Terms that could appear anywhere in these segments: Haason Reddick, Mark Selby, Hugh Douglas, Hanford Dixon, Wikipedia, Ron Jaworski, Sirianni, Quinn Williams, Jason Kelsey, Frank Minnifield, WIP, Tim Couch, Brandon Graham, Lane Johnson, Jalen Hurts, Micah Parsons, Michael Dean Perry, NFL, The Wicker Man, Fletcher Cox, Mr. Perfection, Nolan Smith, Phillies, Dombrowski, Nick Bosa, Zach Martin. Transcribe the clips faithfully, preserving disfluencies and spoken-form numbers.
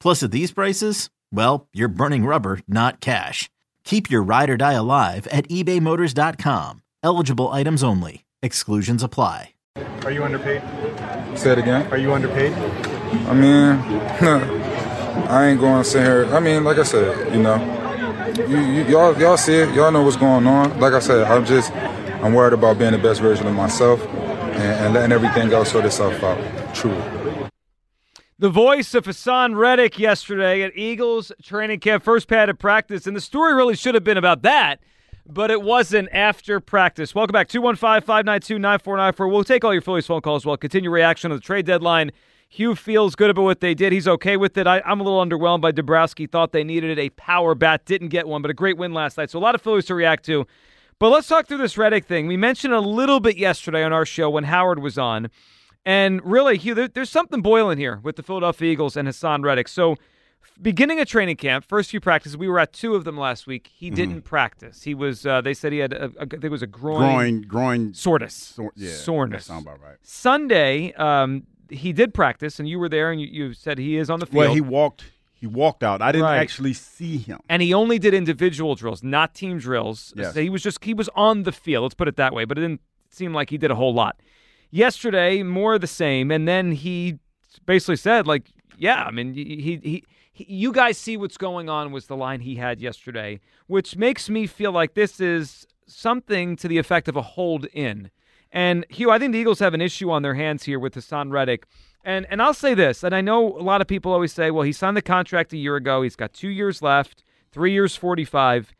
Plus, at these prices, well, you're burning rubber, not cash. Keep your ride or die alive at ebay motors dot com. Eligible items only. Exclusions apply. Are you underpaid? Say it again. Are you underpaid? I mean, I ain't going to sit here. I mean, like I said, you know, you, you, y'all, y'all see it. Y'all know what's going on. Like I said, I'm just, I'm worried about being the best version of myself and, and letting everything else sort itself out. Truly. The voice of Haason Reddick yesterday at Eagles training camp, first pad of practice, and the story really should have been about that, but it wasn't after practice. Welcome back, two one five, five nine two, nine four nine four. We'll take all your Phillies phone calls while continue reaction on the trade deadline. Hugh feels good about what they did. He's okay with it. I, I'm a little underwhelmed by Dombrowski. Thought they needed a power bat. Didn't get one, but a great win last night. So a lot of Phillies to react to. But let's talk through this Reddick thing. We mentioned a little bit yesterday on our show when Howard was on. And really, Hugh, there, there's something boiling here with the Philadelphia Eagles and Haason Reddick. So beginning of training camp, first few practices, we were at two of them last week. He mm-hmm. didn't practice. He was, uh, they said he had, a, a, I think it was a groin. Groin, groin. Soreness. Sor- yeah, soreness. That sounds about right. Sunday, um, he did practice, and you were there, and you, you said he is on the field. Well, he walked He walked out. I didn't right. actually see him. And he only did individual drills, not team drills. Yes. So he was just, he was on the field, let's put it that way, but it didn't seem like he did a whole lot. Yesterday, more of the same, and then he basically said, like, yeah, I mean, he, he, he, you guys see what's going on was the line he had yesterday, which makes me feel like this is something to the effect of a hold-in. And, Hugh, I think the Eagles have an issue on their hands here with Haason Reddick. And, and I'll say this, and I know a lot of people always say, well, he signed the contract a year ago. He's got two years left, three years, forty-five.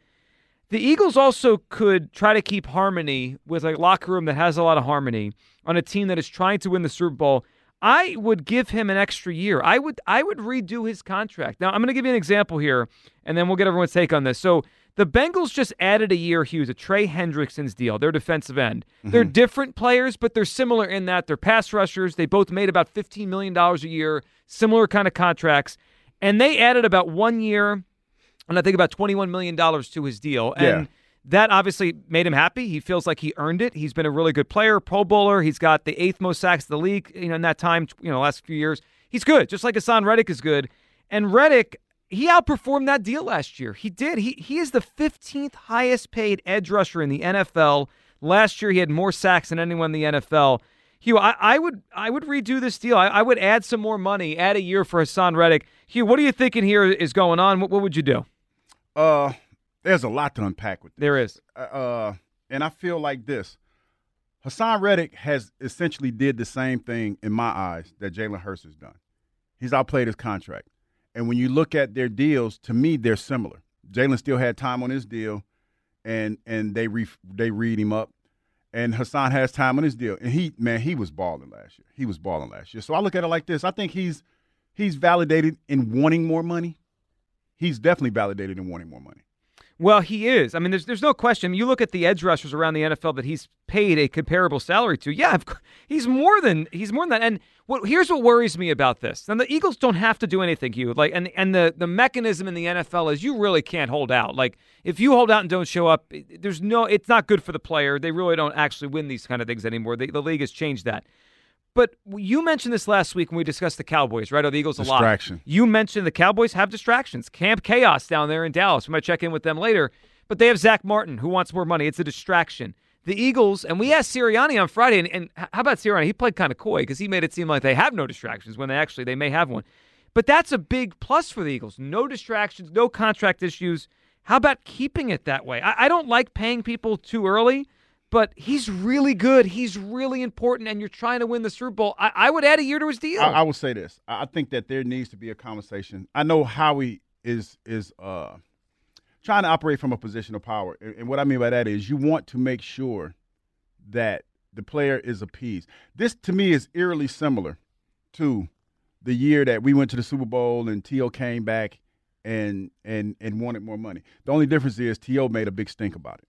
The Eagles also could try to keep harmony with a locker room that has a lot of harmony on a team that is trying to win the Super Bowl. I would give him an extra year. I would I would redo his contract. Now, I'm going to give you an example here, and then we'll get everyone's take on this. So the Bengals just added a year, Hugh, to Trey Hendrickson's deal, their defensive end. Mm-hmm. They're different players, but they're similar in that they're pass rushers. They both made about fifteen million dollars a year, similar kind of contracts. And they added about one year, and I think about twenty-one million dollars to his deal. And yeah. that obviously made him happy. He feels like he earned it. He's been a really good player, Pro Bowler. He's got the eighth most sacks in the league, you know, in that time, you know, last few years. He's good, just like Haason Reddick is good. And Reddick, he outperformed that deal last year. He did. He he is the fifteenth highest paid edge rusher in the N F L. Last year he had more sacks than anyone in the N F L. Hugh, I, I would I would redo this deal. I, I would add some more money, add a year for Haason Reddick. Hugh, what are you thinking here is going on? What, what would you do? Uh, there's a lot to unpack with this. There is. Uh, and I feel like this. Haason Reddick has essentially did the same thing, in my eyes, that Jalen Hurts has done. He's outplayed his contract. And when you look at their deals, to me, they're similar. Jalen still had time on his deal, and and they re, they read him up. And Haason has time on his deal. And, he man, he was balling last year. He was balling last year. So I look at it like this. I think he's he's validated in wanting more money. He's definitely validated in wanting more money. Well, he is. I mean, there's there's no question. You look at the edge rushers around the N F L that he's paid a comparable salary to. Yeah, I've, he's more than he's more than that. And what here's what worries me about this. And the Eagles don't have to do anything, Hugh. Like, and and the the mechanism in the N F L is you really can't hold out. Like, if you hold out and don't show up, there's no. It's not good for the player. They really don't actually win these kind of things anymore. They, the league has changed that. But you mentioned this last week when we discussed the Cowboys, right? Or the Eagles a lot. Distraction. You mentioned the Cowboys have distractions. Camp Chaos down there in Dallas. We might check in with them later. But they have Zach Martin, who wants more money. It's a distraction. The Eagles, and we asked Sirianni on Friday, and, and how about Sirianni? He played kind of coy because he made it seem like they have no distractions when they actually they may have one. But that's a big plus for the Eagles. No distractions, no contract issues. How about keeping it that way? I, I don't like paying people too early. But he's really good. He's really important, and you're trying to win the Super Bowl. I, I would add a year to his deal. I, I will say this: I think that there needs to be a conversation. I know Howie is is uh, trying to operate from a position of power, and, and what I mean by that is you want to make sure that the player is appeased. This, to me, is eerily similar to the year that we went to the Super Bowl and T O came back and and and wanted more money. The only difference is T O made a big stink about it.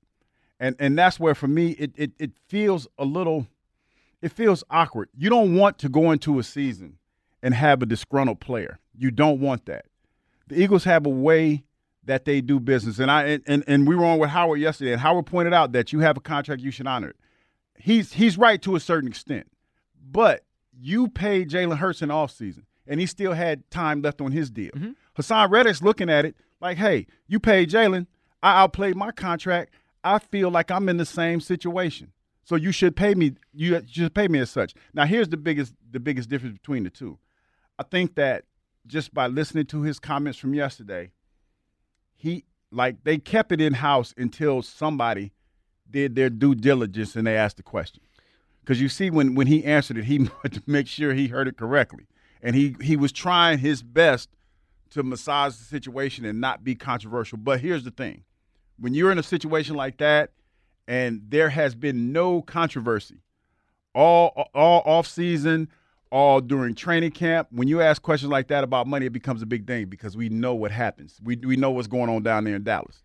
And and that's where, for me, it, it it feels a little – it feels awkward. You don't want to go into a season and have a disgruntled player. You don't want that. The Eagles have a way that they do business. And I and, and we were on with Howard yesterday, and Howard pointed out that you have a contract, you should honor it. He's, he's right to a certain extent. But you paid Jalen Hurts in the offseason, and he still had time left on his deal. Mm-hmm. Haason Reddick's looking at it like, hey, you paid Jalen. I outplayed my contract. I feel like I'm in the same situation, so you should pay me. You should pay me as such. Now, here's the biggest the biggest difference between the two. I think that just by listening to his comments from yesterday, he like they kept it in house until somebody did their due diligence and they asked the question. Because you see, when when he answered it, he wanted to make sure he heard it correctly, and he he was trying his best to massage the situation and not be controversial. But here's the thing. When you're in a situation like that and there has been no controversy all all offseason, all during training camp, when you ask questions like that about money, it becomes a big thing because we know what happens. We we know what's going on down there in Dallas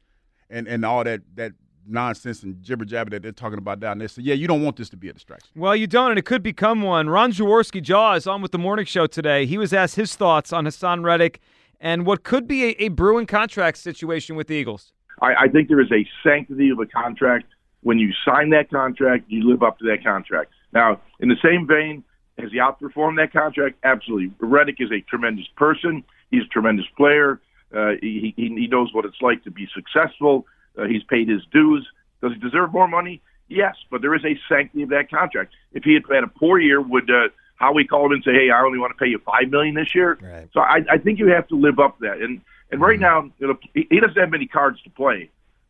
and, and all that, that nonsense and jibber-jabber that they're talking about down there. So, yeah, you don't want this to be a distraction. Well, you don't, and it could become one. Ron Jaworski Jaw is on with the morning show today. He was asked his thoughts on Haason Reddick and what could be a, a brewing contract situation with the Eagles. I think there is a sanctity of a contract. When you sign that contract, you live up to that contract. Now, in the same vein, has he outperformed that contract? Absolutely. Reddick is a tremendous person. He's a tremendous player. Uh, he, he, he knows what it's like to be successful. Uh, he's paid his dues. Does he deserve more money? Yes, but there is a sanctity of that contract. If he had had a poor year, would uh, Howie call him and say, hey, I only want to pay you five million dollars this year? Right. So I, I think you have to live up to that. And And right now, you know, he doesn't have many cards to play,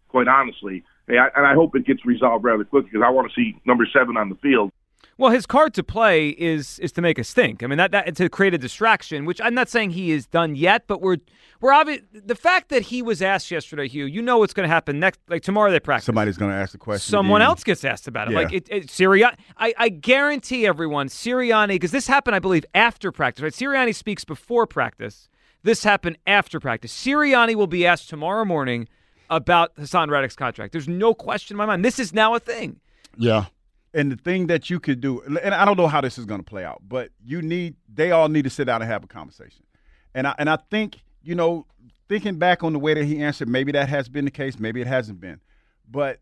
quite honestly. And I hope it gets resolved rather quickly because I want to see number seven on the field. Well, his card to play is is to make us think. I mean, that, that to create a distraction, which I'm not saying he is done yet, but we're we're obvious. The fact that he was asked yesterday, Hugh, you know what's going to happen next. Like tomorrow, they practice. Somebody's going to ask the question. Someone else gets asked about it. Yeah. Like it, it, Sirianni, I, I guarantee everyone, Sirianni, because this happened, I believe, after practice. Right? Sirianni speaks before practice. This happened after practice. Sirianni will be asked tomorrow morning about Haason Reddick's contract. There's no question in my mind. This is now a thing. Yeah. And the thing that you could do, and I don't know how this is going to play out, but you need they all need to sit down and have a conversation. And I and I think, you know, thinking back on the way that he answered, maybe that has been the case, maybe it hasn't been. But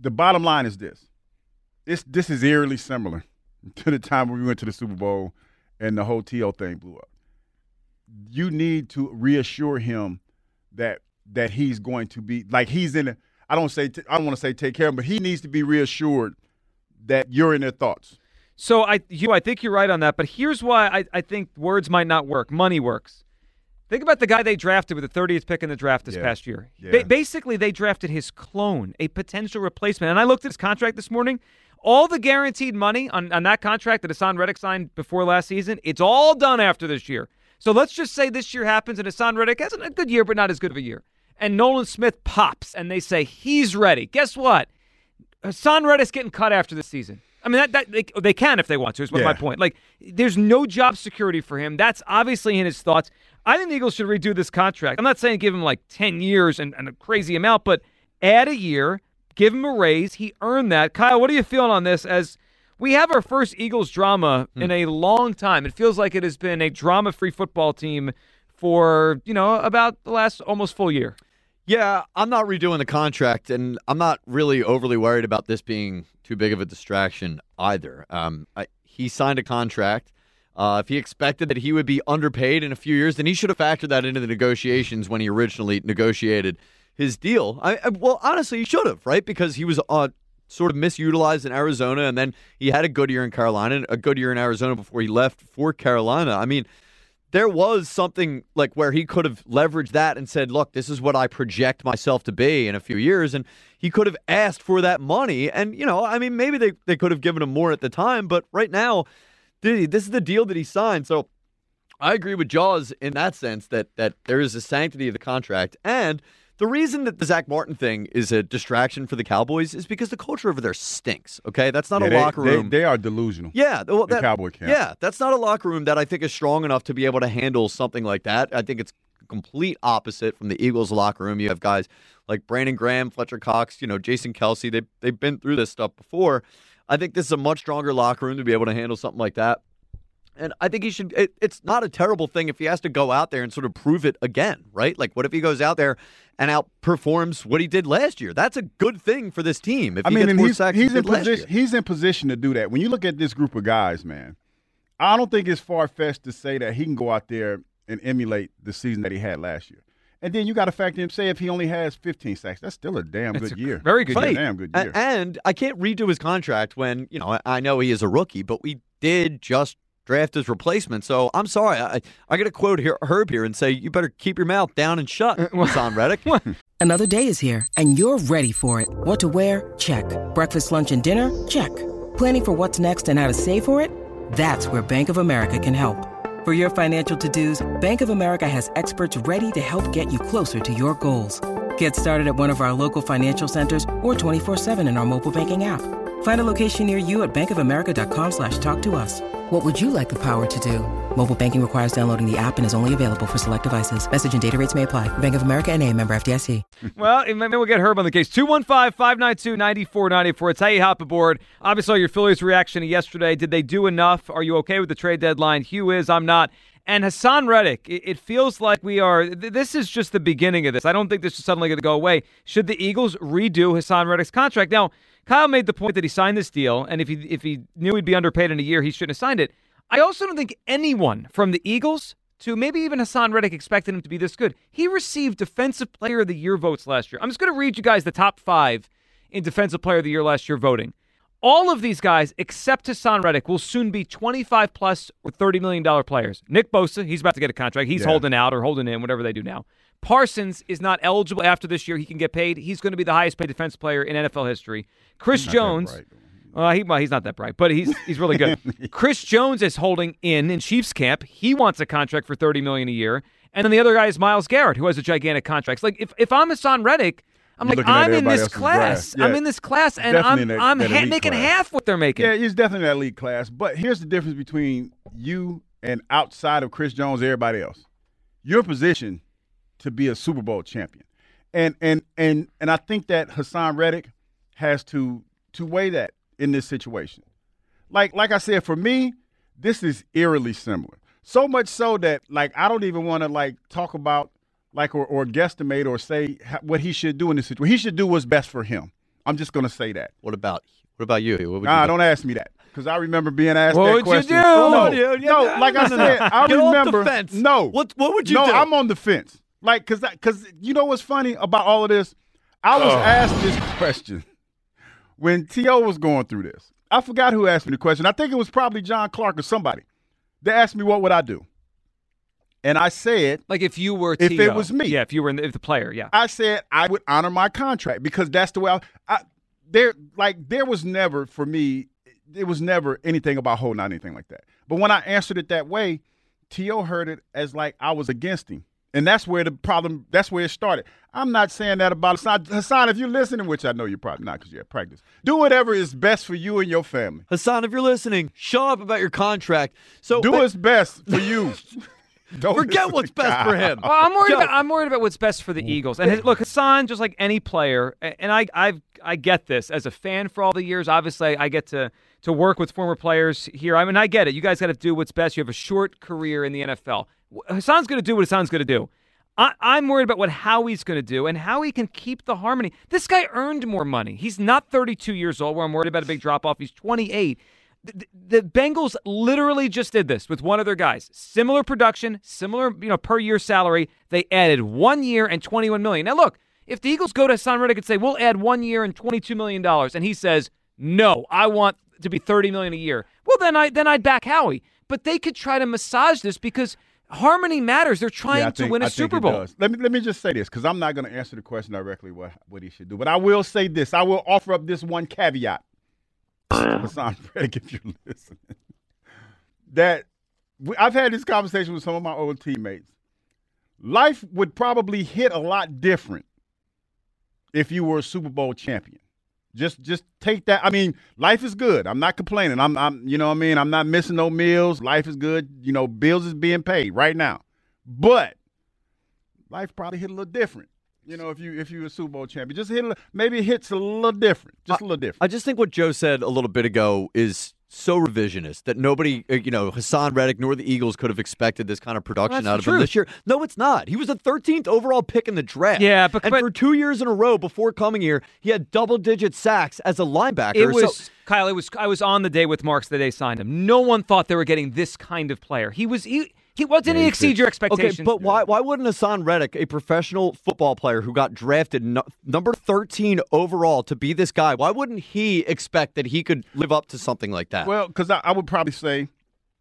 the bottom line is this. This this is eerily similar to the time when we went to the Super Bowl and the whole T O thing blew up. You need to reassure him that that he's going to be like he's in. A, I don't say t- I don't want to say take care of him, but he needs to be reassured that you're in their thoughts. So I, you, I think you're right on that. But here's why I, I think words might not work. Money works. Think about the guy they drafted with the thirtieth pick in the draft this yeah. past year. Yeah. Ba- basically, they drafted his clone, a potential replacement. And I looked at his contract this morning. All the guaranteed money on, on that contract that Haason Reddick signed before last season, it's all done after this year. So let's just say this year happens and Haason Reddick has a good year but not as good of a year. And Nolan Smith pops and they say he's ready. Guess what? Haason Reddick's getting cut after this season. I mean, that, that they, they can if they want to is what yeah. my point. Like, there's no job security for him. That's obviously in his thoughts. I think the Eagles should redo this contract. I'm not saying give him like ten years and, and a crazy amount, but add a year, give him a raise. He earned that. Kyle, what are you feeling on this as we have our first Eagles drama mm. in a long time? It feels like it has been a drama-free football team for, you know, about the last almost full year. Yeah, I'm not redoing the contract, and I'm not really overly worried about this being too big of a distraction either. Um, I, he signed a contract. Uh, if he expected that he would be underpaid in a few years, then he should have factored that into the negotiations when he originally negotiated his deal. I, I, well, honestly, he should have, right? Because he was uh, sort of misutilized in Arizona, and then he had a good year in Carolina, a good year in Arizona before he left for Carolina. I mean, there was something like where he could have leveraged that and said, look, this is what I project myself to be in a few years. And he could have asked for that money. And, you know, I mean, maybe they, they could have given him more at the time. But right now, this is the deal that he signed. So I agree with Jaws in that sense that that there is a sanctity of the contract. And the reason that the Zach Martin thing is a distraction for the Cowboys is because the culture over there stinks, okay? That's not yeah, a they, locker room. They, they are delusional. Yeah. Well, that, the Cowboy camp. Yeah, that's not a locker room that I think is strong enough to be able to handle something like that. I think it's complete opposite from the Eagles locker room. You have guys like Brandon Graham, Fletcher Cox, you know, Jason Kelsey. They, they've been through this stuff before. I think this is a much stronger locker room to be able to handle something like that. And I think he should it, – it's not a terrible thing if he has to go out there and sort of prove it again, right? Like, what if he goes out there and outperforms what he did last year? That's a good thing for this team. If I he mean, gets more he's, sacks he's, in position, he's in position to do that. When you look at this group of guys, man, I don't think it's far-fetched to say that he can go out there and emulate the season that he had last year. And then you got to factor in, say, if he only has fifteen sacks, that's still a damn that's good a year. Very good right. year. Damn good year. And, and I can't redo his contract when, you know, I, I know he is a rookie, but we did just – draft his replacement. So I'm sorry. I I got to quote here, Herb here and say, you better keep your mouth down and shut, Haason Reddick. Another day is here and you're ready for it. What to wear? Check. Breakfast, lunch, and dinner? Check. Planning for what's next and how to save for it? That's where Bank of America can help. For your financial to-dos, Bank of America has experts ready to help get you closer to your goals. Get started at one of our local financial centers or twenty-four seven in our mobile banking app. Find a location near you at bankofamerica.com slash talk to us. What would you like the power to do? Mobile banking requires downloading the app and is only available for select devices. Message and data rates may apply. Bank of America N A member F D I C. Well, maybe we'll get Herb on the case. two one five, five nine two, nine four nine four. It's how you hop aboard. Obviously, your Phillies reaction to yesterday. Did they do enough? Are you okay with the trade deadline? Hugh is. I'm not. And Haason Reddick, it feels like we are – this is just the beginning of this. I don't think this is suddenly going to go away. Should the Eagles redo Haason Reddick's contract? Now, Kyle made the point that he signed this deal, and if he if he knew he'd be underpaid in a year, he shouldn't have signed it. I also don't think anyone from the Eagles to maybe even Haason Reddick expected him to be this good. He received Defensive Player of the Year votes last year. I'm just going to read you guys the top five in Defensive Player of the Year last year voting. All of these guys, except Haason Reddick, will soon be twenty-five plus or thirty million dollars players. Nick Bosa, he's about to get a contract. He's yeah. holding out or holding in, whatever they do now. Parsons is not eligible after this year. He can get paid. He's going to be the highest-paid defense player in N F L history. Chris Jones, uh, he, well, he's not that bright, but he's he's really good. Chris Jones is holding in in Chiefs camp. He wants a contract for thirty million dollars a year. And then the other guy is Miles Garrett, who has a gigantic contract. So, like, if, if I'm Haason Reddick, I'm You're like, I'm in this class. Yeah. I'm in this class, and definitely I'm that, I'm that ha- making class. half what they're making. Yeah, it's definitely that elite class. But here's the difference between you and outside of Chris Jones, everybody else. Your position to be a Super Bowl champion. And and and and I think that Haason Reddick has to to weigh that in this situation. Like like I said, for me, this is eerily similar. So much so that, like, I don't even want to, like, talk about like or, or guesstimate or say what he should do in this situation. He should do what's best for him. I'm just going to say that. What about what about you? What would nah, you do? Don't ask me that because I remember being asked what that question. What would you do? No, no, like I said, I Get remember. Off the fence. No, what what would you no, do? No, I'm on the fence. Like, cause, cause you know what's funny about all of this? I was oh. asked this question when T O was going through this. I forgot who asked me the question. I think it was probably John Clark or somebody. They asked me what would I do. And I said, like, if you were, if T O. It was me, yeah, if you were in the, if the player, yeah, I said I would honor my contract because that's the way. I, I there, like, there was never for me, there was never anything about holding out anything like that. But when I answered it that way, T O heard it as like I was against him, And that's where the problem, that's where it started. I'm not saying that about Haason. Haason, if you're listening, which I know you're probably not because you're at practice, do whatever is best for you and your family. Haason, if you're listening, show up about your contract. So do but- what's best for you. Don't Forget what's best God. for him. Well, I'm worried, about, I'm worried about what's best for the Eagles. And his, look, Haason, just like any player, and I I've, I get this. As a fan for all the years, obviously I get to, to work with former players here. I mean, I get it. You guys got to do what's best. You have a short career in the N F L. Hassan's going to do what Hassan's going to do. I, I'm worried about what Howie's going to do and how he can keep the harmony. This guy earned more money. He's not thirty-two years old where I'm worried about a big drop-off. He's twenty-eight. The Bengals literally just did this with one of their guys. Similar production, similar, you know, per year salary. They added one year and twenty-one million dollars. Now, look, if the Eagles go to Haason Reddick and say, we'll add one year and twenty-two million dollars, and he says, no, I want to be thirty million dollars a year, well, then, I, then I'd back Howie. But they could try to massage this because harmony matters. They're trying yeah, think, to win a I Super Bowl. Does. Let me let me just say this because I'm not going to answer the question directly what, what he should do. But I will say this. I will offer up this one caveat. Haason Reddick, if you're listening, that we, I've had this conversation with some of my old teammates. Life would probably hit a lot different if you were a Super Bowl champion. Just, just take that. I mean, life is good. I'm not complaining. I'm, I'm, you know what I mean? I'm not missing no meals. Life is good. You know, bills is being paid right now. But life probably hit a little different. You know, if you if you were a Super Bowl champion, just hit a, maybe it hits a little different, just I, a little different. I just think what Joe said a little bit ago is so revisionist that nobody, you know, Haason Reddick nor the Eagles could have expected this kind of production well, out of truth. him this year. No, it's not. He was the thirteenth overall pick in the draft. Yeah, but, and but, for two years in a row before coming here, he had double-digit sacks as a linebacker. It was so, Kyle. It was I was on the day with Marks the day signed him. No one thought they were getting this kind of player. He was. He, He, well, didn't he exceed your expectations? Okay, but why why wouldn't Haason Reddick, a professional football player who got drafted no, number thirteen overall to be this guy, why wouldn't he expect that he could live up to something like that? Well, because I, I would probably say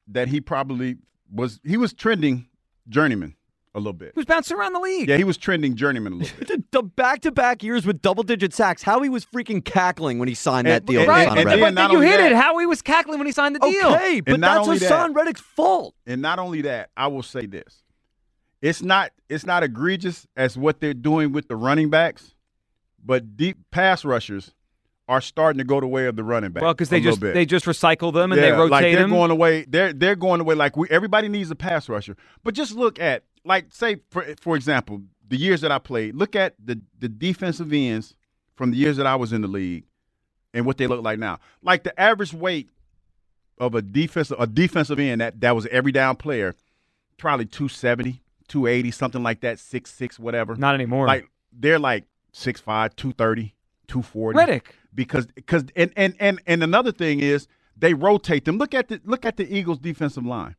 that he probably was he was trending journeyman a little bit. He was bouncing around the league. Yeah, he was trending journeyman a little bit. The back-to-back years with double-digit sacks. Howie was freaking cackling when he signed and, that deal. And, right, and, and, and, and you hit that, it. Howie was cackling when he signed the deal. Okay, but that's Haason Reddick's fault. And not only that, I will say this. It's not it's not egregious as what they're doing with the running backs, but deep pass rushers are starting to go the way of the running back. Well, because they just they just recycle them and yeah, they rotate like they're them. Going away, they're, they're going away like we everybody needs a pass rusher. But just look at Like, say, for for example, the years that I played, look at the, the defensive ends from the years that I was in the league and what they look like now. Like, the average weight of a defensive a defensive end that, that was every down player, probably two seventy, two eighty, something like that, six six, whatever. Not anymore. Like, they're like six five, two thirty, two forty. Reddick. Because, because and, and, and, and another thing is they rotate them. Look at the Look at the Eagles' defensive line.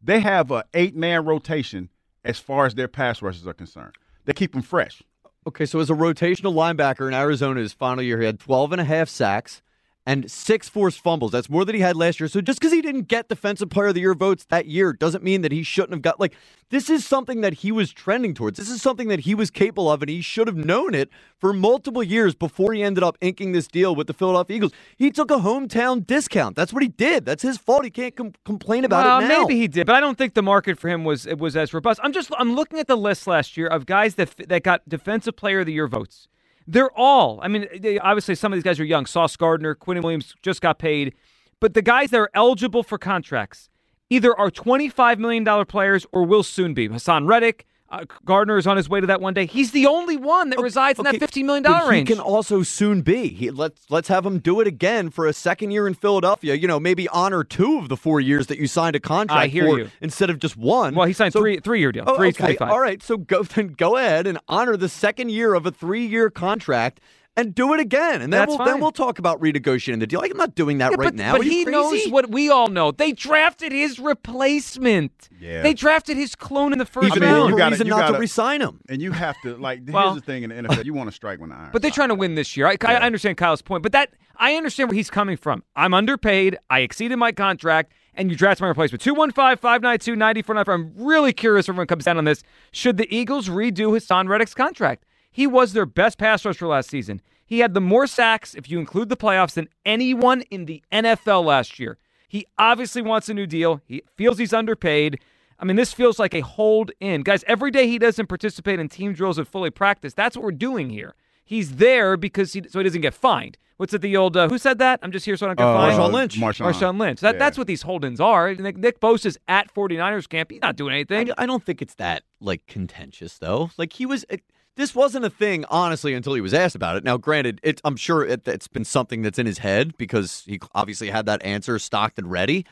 They have an eight-man rotation as far as their pass rushes are concerned. They keep them fresh. Okay, so as a rotational linebacker in Arizona his final year, he had twelve and a half sacks and six forced fumbles. That's more than he had last year. So just because he didn't get Defensive Player of the Year votes that year doesn't mean that he shouldn't have got, like, this is something that he was trending towards. This is something that he was capable of, and he should have known it for multiple years before he ended up inking this deal with the Philadelphia Eagles. He took a hometown discount. That's what he did. That's his fault. He can't com- complain about well, it now. Maybe he did, but I don't think the market for him was it was as robust. I'm just I'm looking at the list last year of guys that that got Defensive Player of the Year votes. They're all, I mean, they, obviously some of these guys are young. Sauce Gardner, Quinn Williams just got paid. But the guys that are eligible for contracts either are twenty-five million dollars players or will soon be. Haason Reddick, uh, Gardner is on his way to that one day. He's the only one that okay, resides in okay, that fifteen million dollars but range. He can also soon be. He, let's, let's have him do it again for a second year in Philadelphia. You know, maybe honor two of the four years that you signed a contract I hear for you. Instead of just one. Well, he signed a so, three, three-year deal, oh, three okay, twenty-five. All right, so go, then go ahead and honor the second year of a three-year contract and do it again. And then we'll, then we'll talk about renegotiating the deal. Like, I'm not doing that yeah, right but, now. But he crazy? knows what we all know. They drafted his replacement. Yeah. They drafted his clone in the first round. I mean, you gotta, reason you not gotta, to re-sign him. And you have to, like, well, here's the thing in the N F L. You want to strike when the iron's But they're trying to win this year. I, yeah. I understand Kyle's point. But that I understand where he's coming from. I'm underpaid. I exceeded my contract. And you draft my replacement. two one five, five nine two, nine four nine five. I'm really curious if everyone comes down on this. Should the Eagles redo Haason Reddick's contract? He was their best pass rusher last season. He had the more sacks, if you include the playoffs, than anyone in the N F L last year. He obviously wants a new deal. He feels he's underpaid. I mean, this feels like a hold in. Guys, every day he doesn't participate in team drills and fully practice, that's what we're doing here. He's there because he, so he doesn't get fined. What's it, the old, uh, who said that? I'm just here so I don't get uh, fined. Marshawn Lynch. Marshawn, Marshawn Lynch. That, yeah. That's what these hold-ins are. Nick, Nick Bosa's at 49ers camp. He's not doing anything. I, I don't think it's that, like, contentious, though. Like, he was... It, this wasn't a thing, honestly, until he was asked about it. Now, granted, it, I'm sure it, it's been something that's in his head because he obviously had that answer stocked and ready.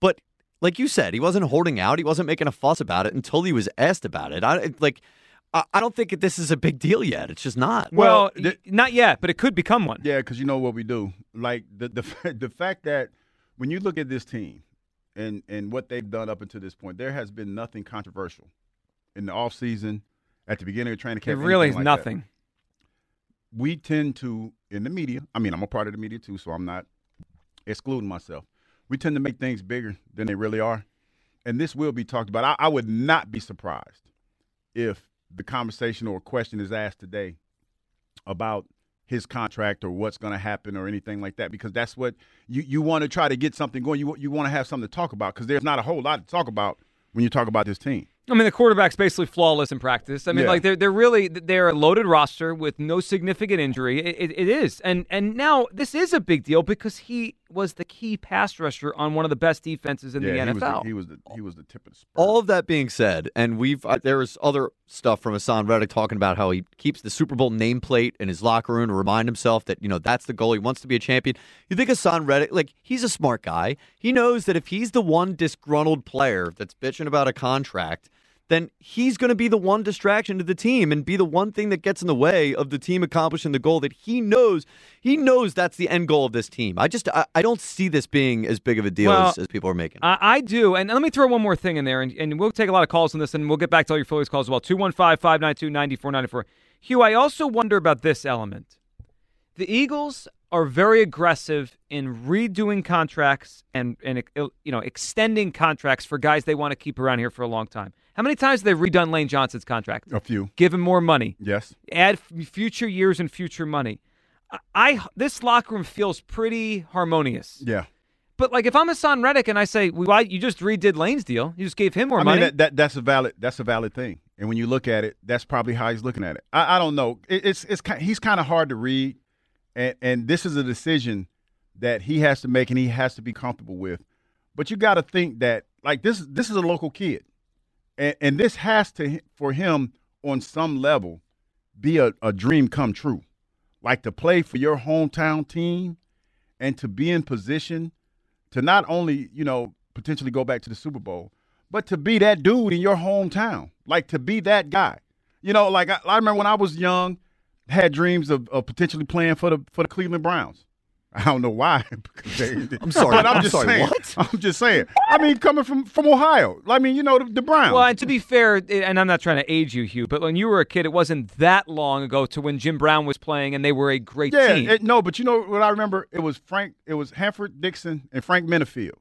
But, like you said, he wasn't holding out. He wasn't making a fuss about it until he was asked about it. I it, like... I don't think this is a big deal yet. It's just not. Well, th- not yet, but it could become one. Yeah, because you know what we do. Like, the, the the fact that when you look at this team and, and what they've done up until this point, there has been nothing controversial in the offseason, at the beginning of training camp. It really is like nothing. That. We tend to, in the media, I mean, I'm a part of the media too, so I'm not excluding myself. We tend to make things bigger than they really are. And this will be talked about. I, I would not be surprised if the conversation or question is asked today about his contract or what's going to happen or anything like that, because that's what you, you want to try to get something going. You, you want to have something to talk about because there's not a whole lot to talk about when you talk about this team. I mean, the quarterback's basically flawless in practice. I mean, yeah. like they're they're really they're a loaded roster with no significant injury. It, it, it is, and and now this is a big deal because he was the key pass rusher on one of the best defenses in yeah, the N F L. He was the, he was the, he was the tip of the spear. All of that being said, and we've uh, there's other stuff from Haason Reddick talking about how he keeps the Super Bowl nameplate in his locker room to remind himself that you know that's the goal. He wants to be a champion. You think Haason Reddick, like he's a smart guy. He knows that if he's the one disgruntled player that's bitching about a contract, then he's going to be the one distraction to the team and be the one thing that gets in the way of the team accomplishing the goal that he knows. He knows that's the end goal of this team. I just I, I don't see this being as big of a deal well, as, as people are making. I, I do. And let me throw one more thing in there, and, and we'll take a lot of calls on this, and we'll get back to all your Phillies calls as well. two one five, five nine two, nine four nine four. Hugh, I also wonder about this element. The Eagles are very aggressive in redoing contracts and, and you know extending contracts for guys they want to keep around here for a long time. How many times have they redone Lane Johnson's contract? A few. Give him more money. Yes. Add future years and future money. I, I this locker room feels pretty harmonious. Yeah. But like if I'm Haason Reddick and I say, "Why you just redid Lane's deal? You just gave him more I money." Mean, that, that that's a valid that's a valid thing. And when you look at it, that's probably how he's looking at it. I, I don't know. It, it's it's he's kind of hard to read, and and this is a decision that he has to make and he has to be comfortable with. But you got to think that like this this is a local kid. And, and this has to, for him, on some level, be a, a dream come true. Like to play for your hometown team and to be in position to not only, you know, potentially go back to the Super Bowl, but to be that dude in your hometown. Like to be that guy. You know, like I, I remember when I was young, had dreams of, of potentially playing for the for the Cleveland Browns. I don't know why. They, they, I'm sorry. But I'm, I'm just sorry, saying. What? I'm just saying. I mean, coming from, from Ohio. I mean, you know, the, the Browns. Well, and to be fair, and I'm not trying to age you, Hugh, but when you were a kid, it wasn't that long ago to when Jim Brown was playing and they were a great yeah, team. Yeah, no, but you know what I remember? It was Frank. It was Hanford Dixon and Frank Minnifield.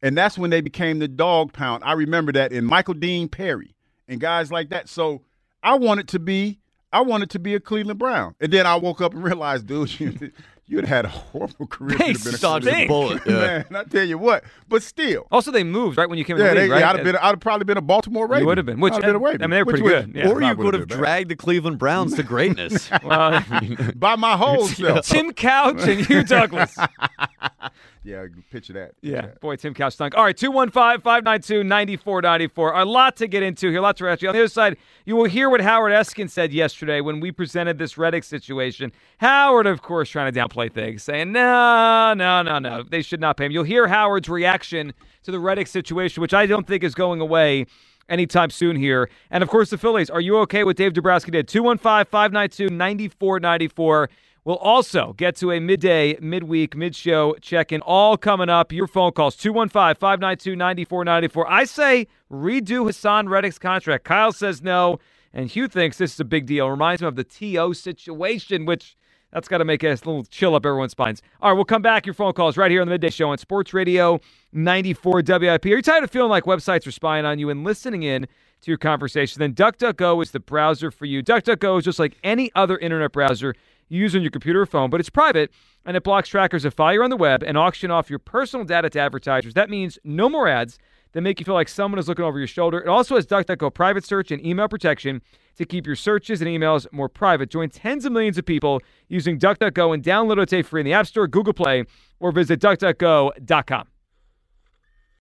And that's when they became the dog pound. I remember that in Michael Dean Perry and guys like that. So I wanted to be I wanted to be a Cleveland Brown. And then I woke up and realized, dude, you You'd had a horrible career. They dodged a bullet, yeah. Man, I tell you what. But still. Also, they moved right when you came yeah, in the league, they, right? Yeah, I'd have, been, I'd have probably been a Baltimore Raven. You would have been. Which, I'd have been a Raven. I mean, they were which, pretty which, good. Yeah. Or you could have dragged bad. the Cleveland Browns to greatness. Well, by my whole self. Tim Couch and Hugh Douglas. Yeah, picture that. Picture yeah, that. Boy, Tim Couch stunk. All right, two one five, five nine two, nine four nine four. A lot to get into here, a lot to ask you. On the other side, you will hear what Howard Eskin said yesterday when we presented this Reddick situation. Howard, of course, trying to downplay things, saying, no, no, no, no, they should not pay him. You'll hear Howard's reaction to the Reddick situation, which I don't think is going away anytime soon here. And, of course, the Phillies, are you okay with Dave Dombrowski did? two one five, five nine two, nine four nine four. We'll also get to a midday, midweek, mid-show check-in, all coming up. Your phone calls, two one five, five nine two, nine four nine four. I say redo Haason Reddick's contract. Kyle says no, and Hugh thinks this is a big deal. Reminds him of the T O situation, which that's got to make us a little chill up everyone's spines. All right, we'll come back. Your phone calls right here on the Midday Show on Sports Radio ninety-four W I P. Are you tired of feeling like websites are spying on you and listening in to your conversation? Then DuckDuckGo is the browser for you. DuckDuckGo is just like any other internet browser. you use on your computer or phone, but it's private, and it blocks trackers of fire on the web and auction off your personal data to advertisers. That means no more ads that make you feel like someone is looking over your shoulder. It also has DuckDuckGo private search and email protection to keep your searches and emails more private. Join tens of millions of people using DuckDuckGo and download it today free in the App Store, Google Play, or visit DuckDuckGo dot com.